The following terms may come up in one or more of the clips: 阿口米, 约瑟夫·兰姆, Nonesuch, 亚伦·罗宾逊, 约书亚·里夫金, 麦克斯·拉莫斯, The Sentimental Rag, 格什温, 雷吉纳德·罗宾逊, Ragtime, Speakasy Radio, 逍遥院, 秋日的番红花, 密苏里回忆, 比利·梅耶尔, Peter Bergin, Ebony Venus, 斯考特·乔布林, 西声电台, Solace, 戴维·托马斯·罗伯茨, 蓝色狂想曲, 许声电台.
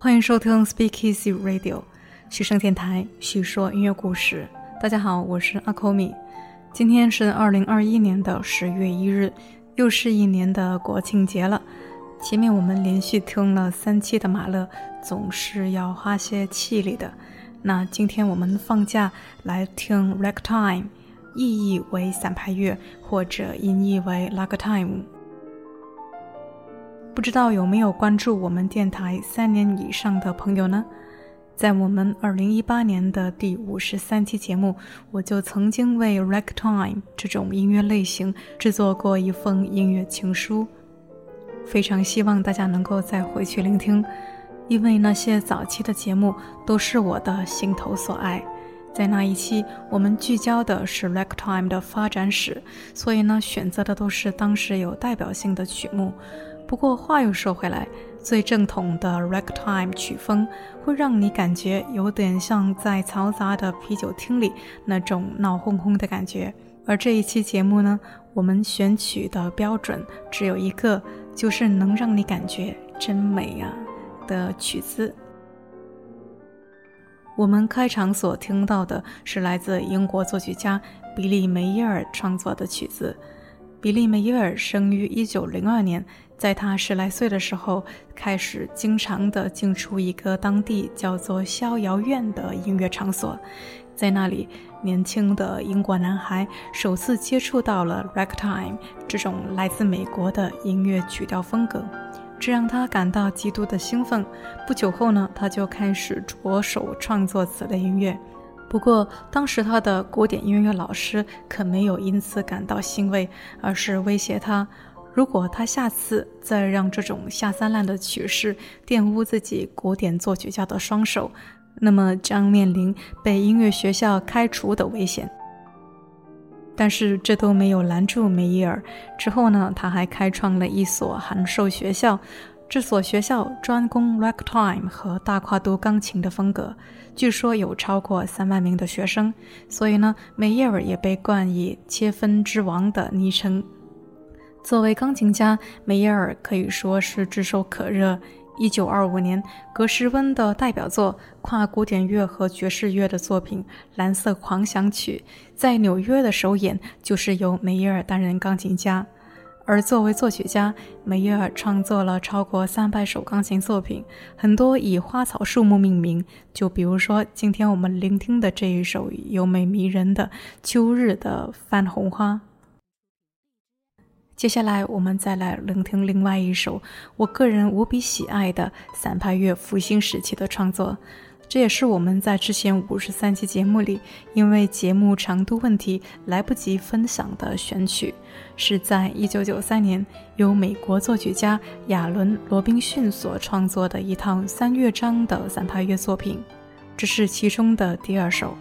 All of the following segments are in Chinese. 欢迎收听 Speakasy Radio 许声电台，许说音乐故事。大家好，我是阿口米。今天是2021年的10月1日，又是一年的国庆节了。前面我们连续听了3期的马勒，总是要花些气力的。那今天我们放假来听 Ragtime， 意译为散拍乐或者音译为 Ragtime。不知道有没有关注我们电台3年以上的朋友呢？在我们2018年的第53期节目，我就曾经为 Ragtime 这种音乐类型制作过一封音乐情书，非常希望大家能够再回去聆听，因为那些早期的节目都是我的心头所爱。在那一期我们聚焦的是 Ragtime 的发展史，所以呢，选择的都是当时有代表性的曲目。不过话又说回来，最正统的 Ragtime 曲风会让你感觉有点像在嘈杂的啤酒厅里那种闹哄哄的感觉。而这一期节目呢，我们选曲的标准只有一个，就是能让你感觉真美啊的曲子。我们开场所听到的是来自英国作曲家比利·梅耶尔创作的曲子。比利·梅耶尔生于1902年，在他10来岁的时候，开始经常地进出一个当地叫做逍遥院的音乐场所。在那里，年轻的英国男孩首次接触到了 Ragtime 这种来自美国的音乐曲调风格，这让他感到极度的兴奋。不久后呢，他就开始着手创作此类音乐。不过当时他的古典音乐老师可没有因此感到欣慰，而是威胁他，如果他下次再让这种下三滥的曲式玷污自己古典作曲家的双手，那么将面临被音乐学校开除的危险。但是这都没有拦住梅耶尔。之后呢，他还开创了一所函授学校，这所学校专攻 Ragtime 和大跨度钢琴的风格，据说有超过3万名的学生，所以呢，梅耶尔也被冠以切分之王的昵称。作为钢琴家，梅耶尔可以说是炙手可热。1925年，格什温的代表作跨古典乐和爵士乐的作品《蓝色狂想曲》在纽约的首演就是由梅耶尔担任钢琴家。而作为作曲家，梅耶尔创作了超过300首钢琴作品，很多以花草树木命名，就比如说今天我们聆听的这一首优美迷人的《秋日的番红花》。接下来我们再来聆听另外一首我个人无比喜爱的散拍乐复兴时期的创作，这也是我们在之前53期节目里因为节目长度问题来不及分享的选曲，是在1993年由美国作曲家亚伦·罗宾逊所创作的一套3乐章的散拍乐作品，这是其中的第2首。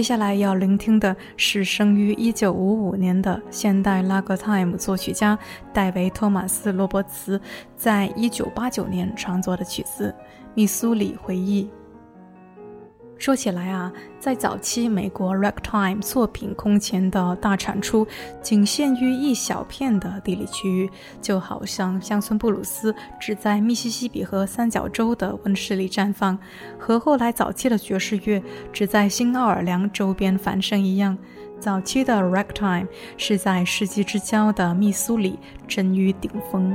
接下来要聆听的是生于1955年的现代 Ragtime 作曲家戴维·托马斯·罗伯茨在1989年创作的曲子《密苏里回忆》。说起来啊，在早期美国 Ragtime 作品空前的大产出仅限于一小片的地理区域，就好像乡村布鲁斯只在密西西比河三角洲的温室里绽放，和后来早期的爵士乐只在新奥尔良周边繁盛一样，早期的 Ragtime 是在世纪之交的密苏里臻于顶峰。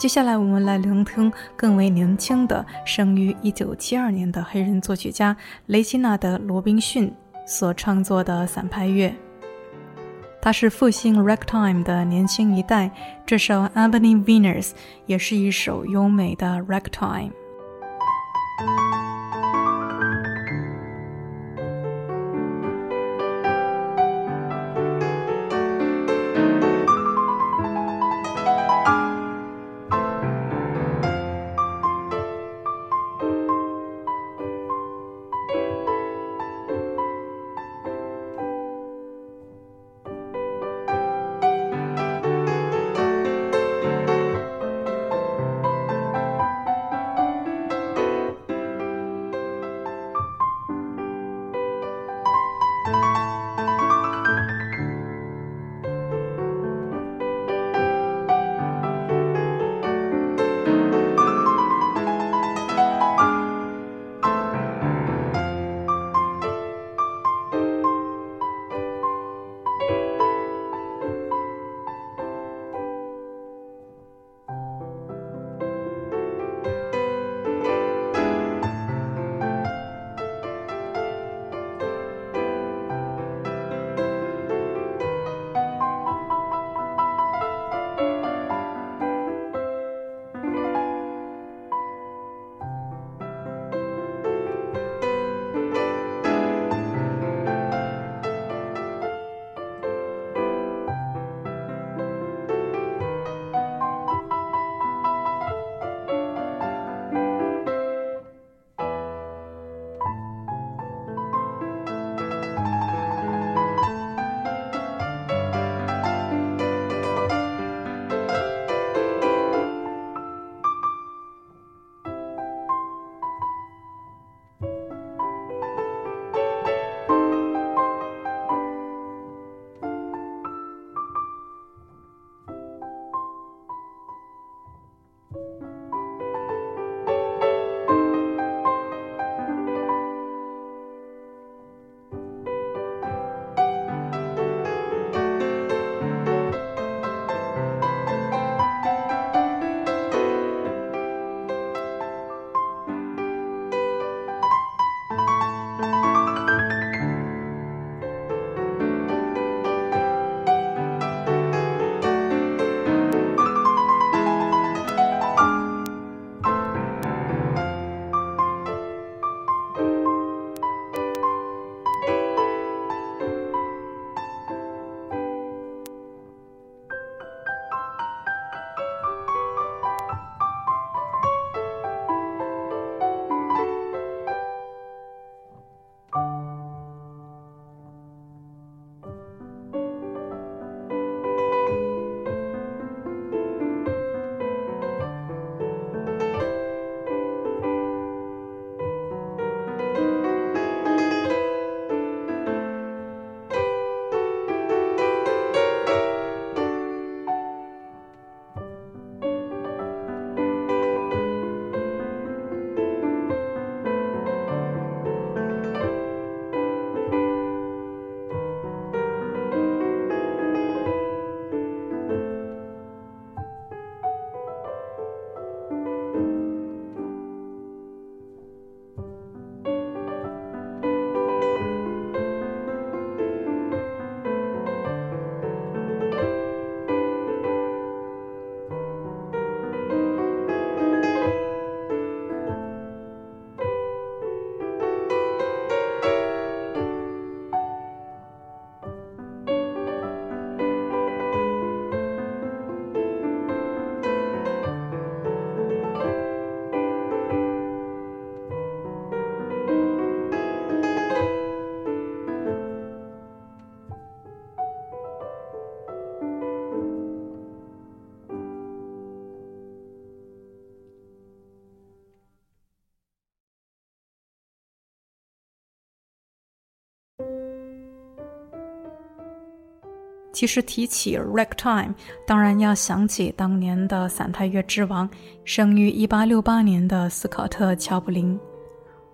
接下来我们来聆听更为年轻的生于1972年的黑人作曲家雷吉纳德·罗宾逊所创作的散拍乐。他是复兴 Ragtime 的年轻一代，这首 Ebony Venus 也是一首优美的 Ragtime。其实提起 Ragtime， 当然要想起当年的散拍乐之王，生于1868年的斯考特·乔布林。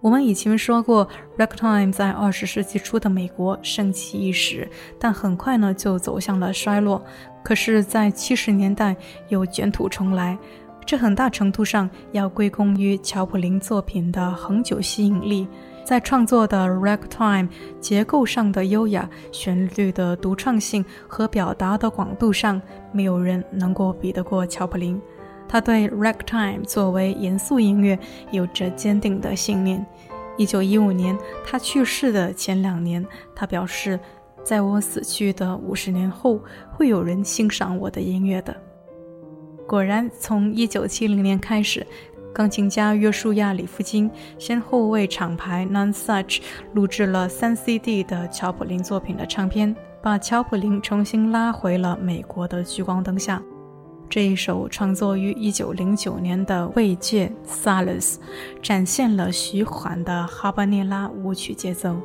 我们以前说过 Ragtime 在20世纪初的美国盛起一时，但很快呢就走向了衰落。可是在70年代又卷土重来，这很大程度上要归功于乔普林作品的恒久吸引力。在创作的 Ragtime 结构上的优雅，旋律的独创性和表达的广度上，没有人能够比得过乔普林。他对 Ragtime 作为严肃音乐有着坚定的信念。1915年他去世的前2年，他表示，在我死去的50年后，会有人欣赏我的音乐的。果然，从1970年开始，钢琴家约书亚·里夫金先后为厂牌 Nonesuch 录制了3 CD 的乔普林作品的唱片，把乔普林重新拉回了美国的聚光灯下。这一首创作于1909年的慰藉 Solace 展现了徐缓的哈巴内拉舞曲节奏。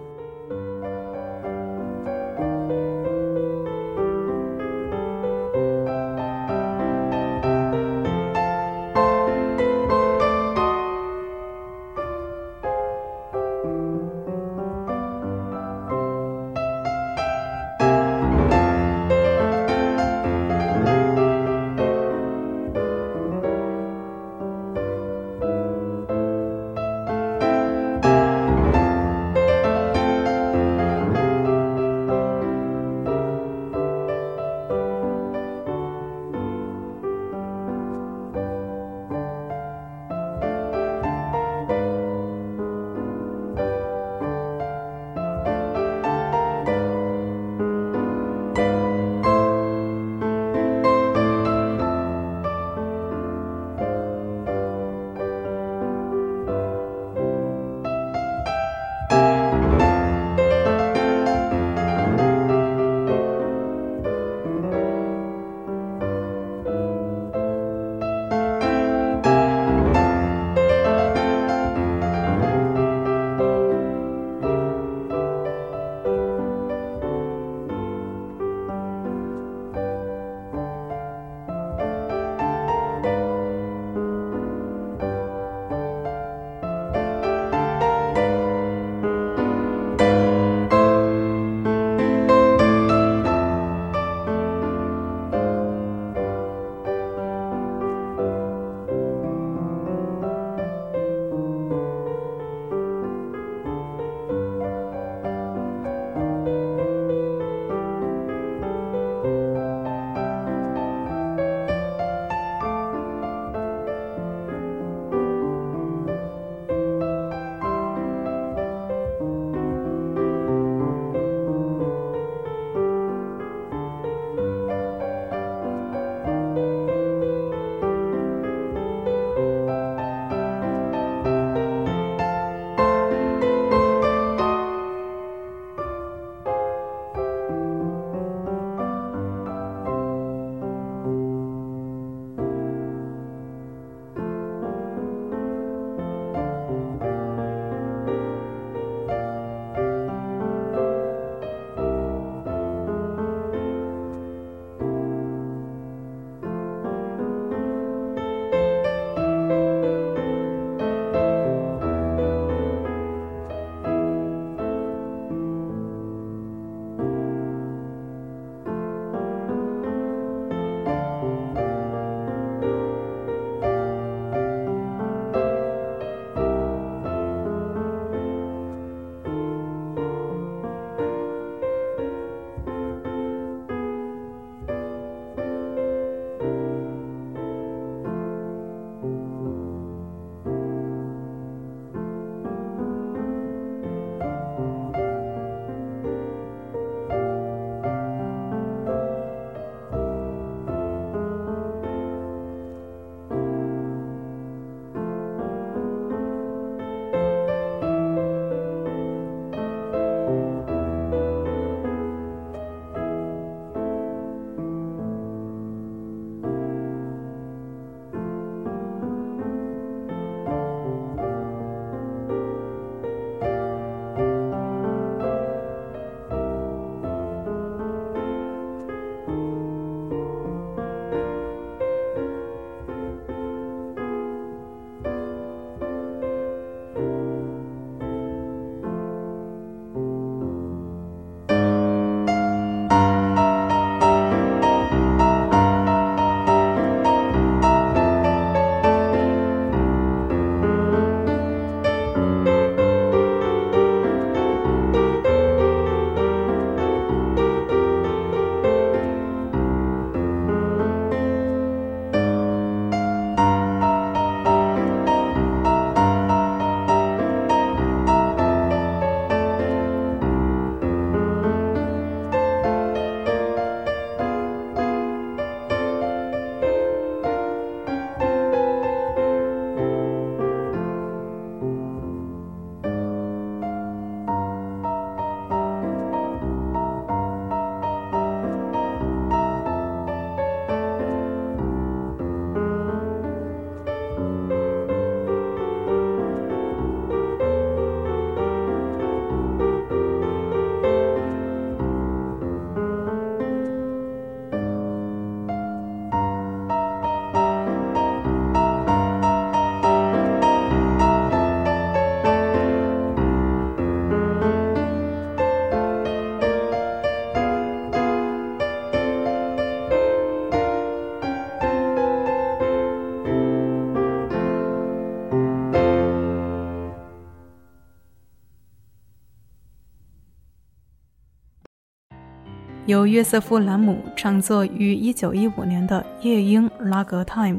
由约瑟夫·兰姆创作于1915年的夜莺《Ragtime》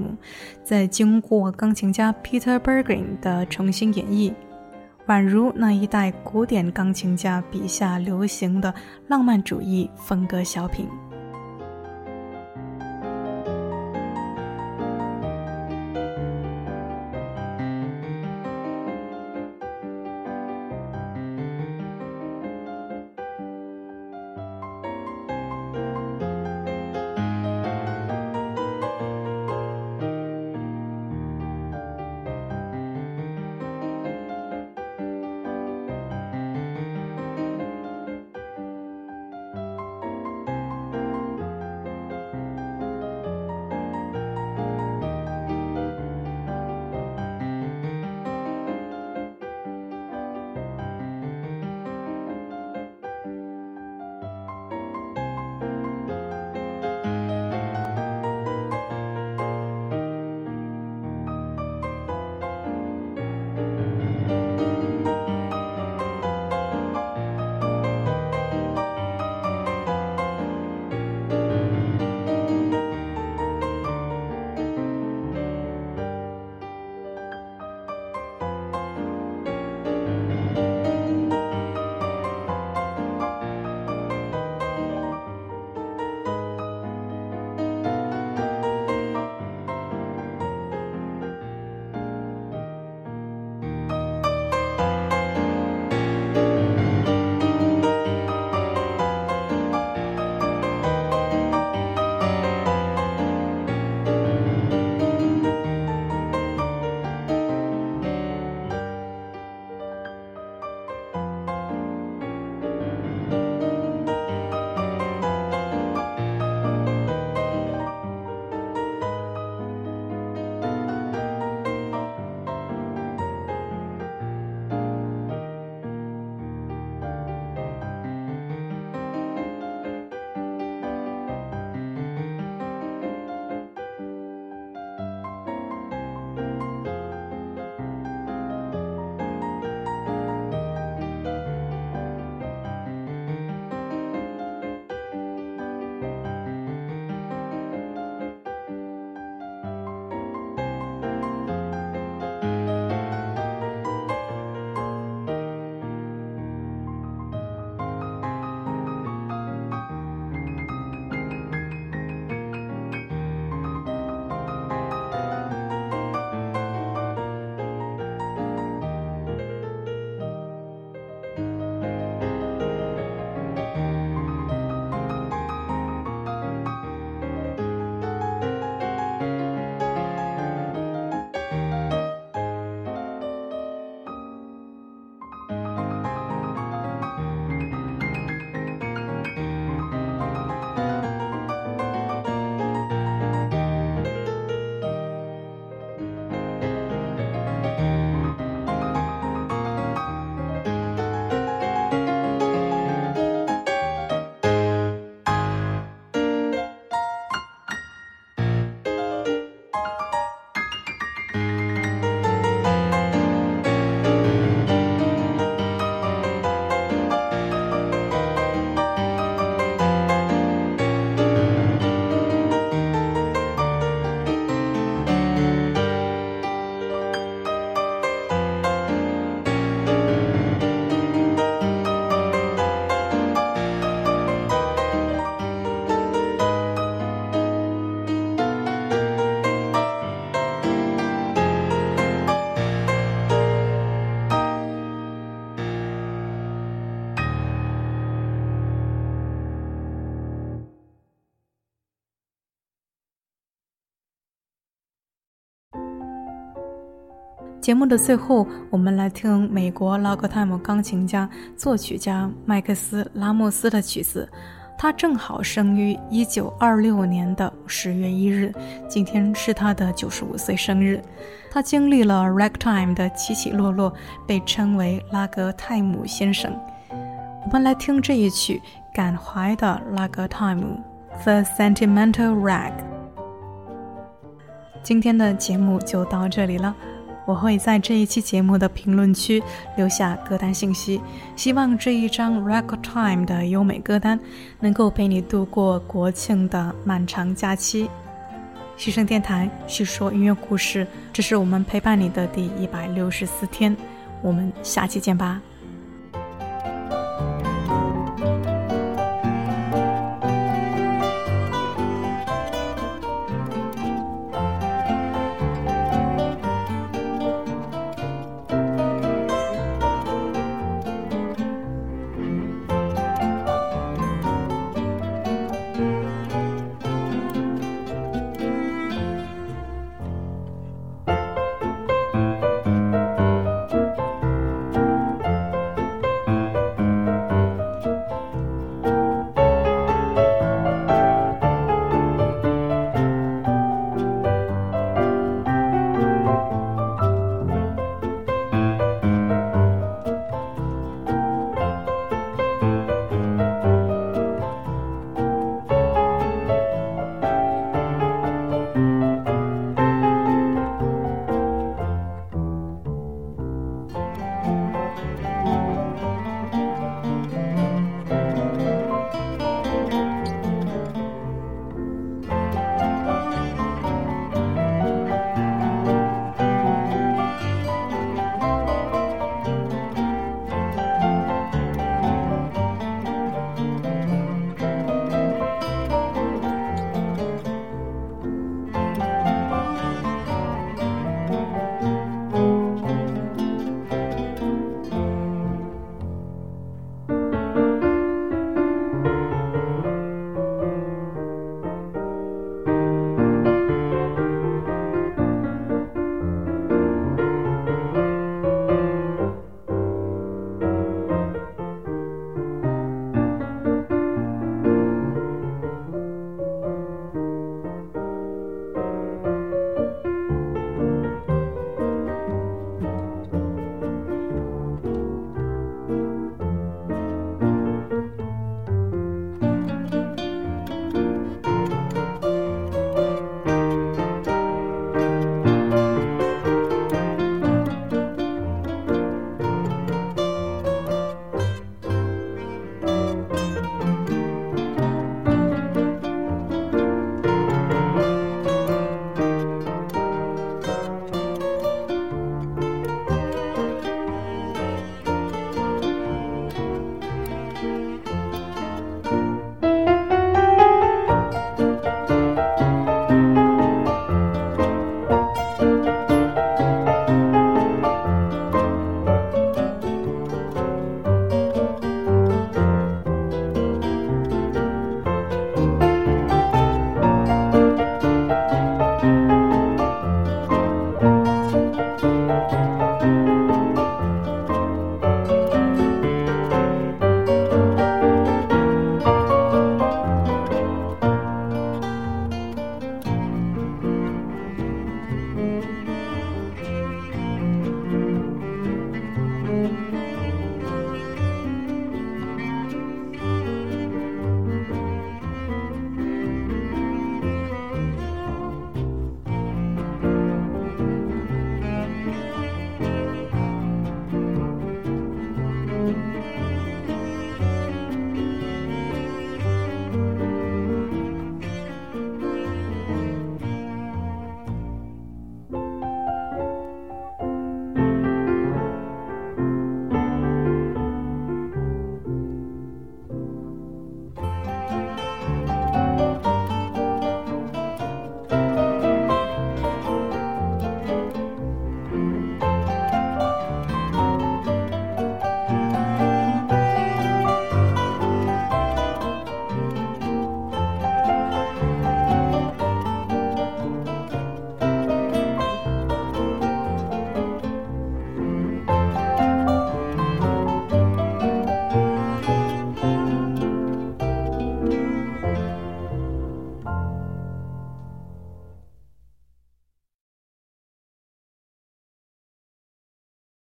在经过钢琴家 Peter Bergin 的重新演绎，宛如那一代古典钢琴家笔下流行的浪漫主义风格小品。节目的最后，我们来听美国拉格泰姆钢琴家、作曲家麦克斯·拉莫斯的曲子。他正好生于1926年的10月1日，今天是他的95岁生日。他经历了 Ragtime 的起起落落，被称为拉格泰姆先生。我们来听这一曲感怀的拉格泰姆 The Sentimental Rag。今天的节目就到这里了。我会在这一期节目的评论区留下歌单信息，希望这一张 Ragtime 的优美歌单能够陪你度过国庆的漫长假期。西声电台，叙说音乐故事，这是我们陪伴你的第164天，我们下期见吧。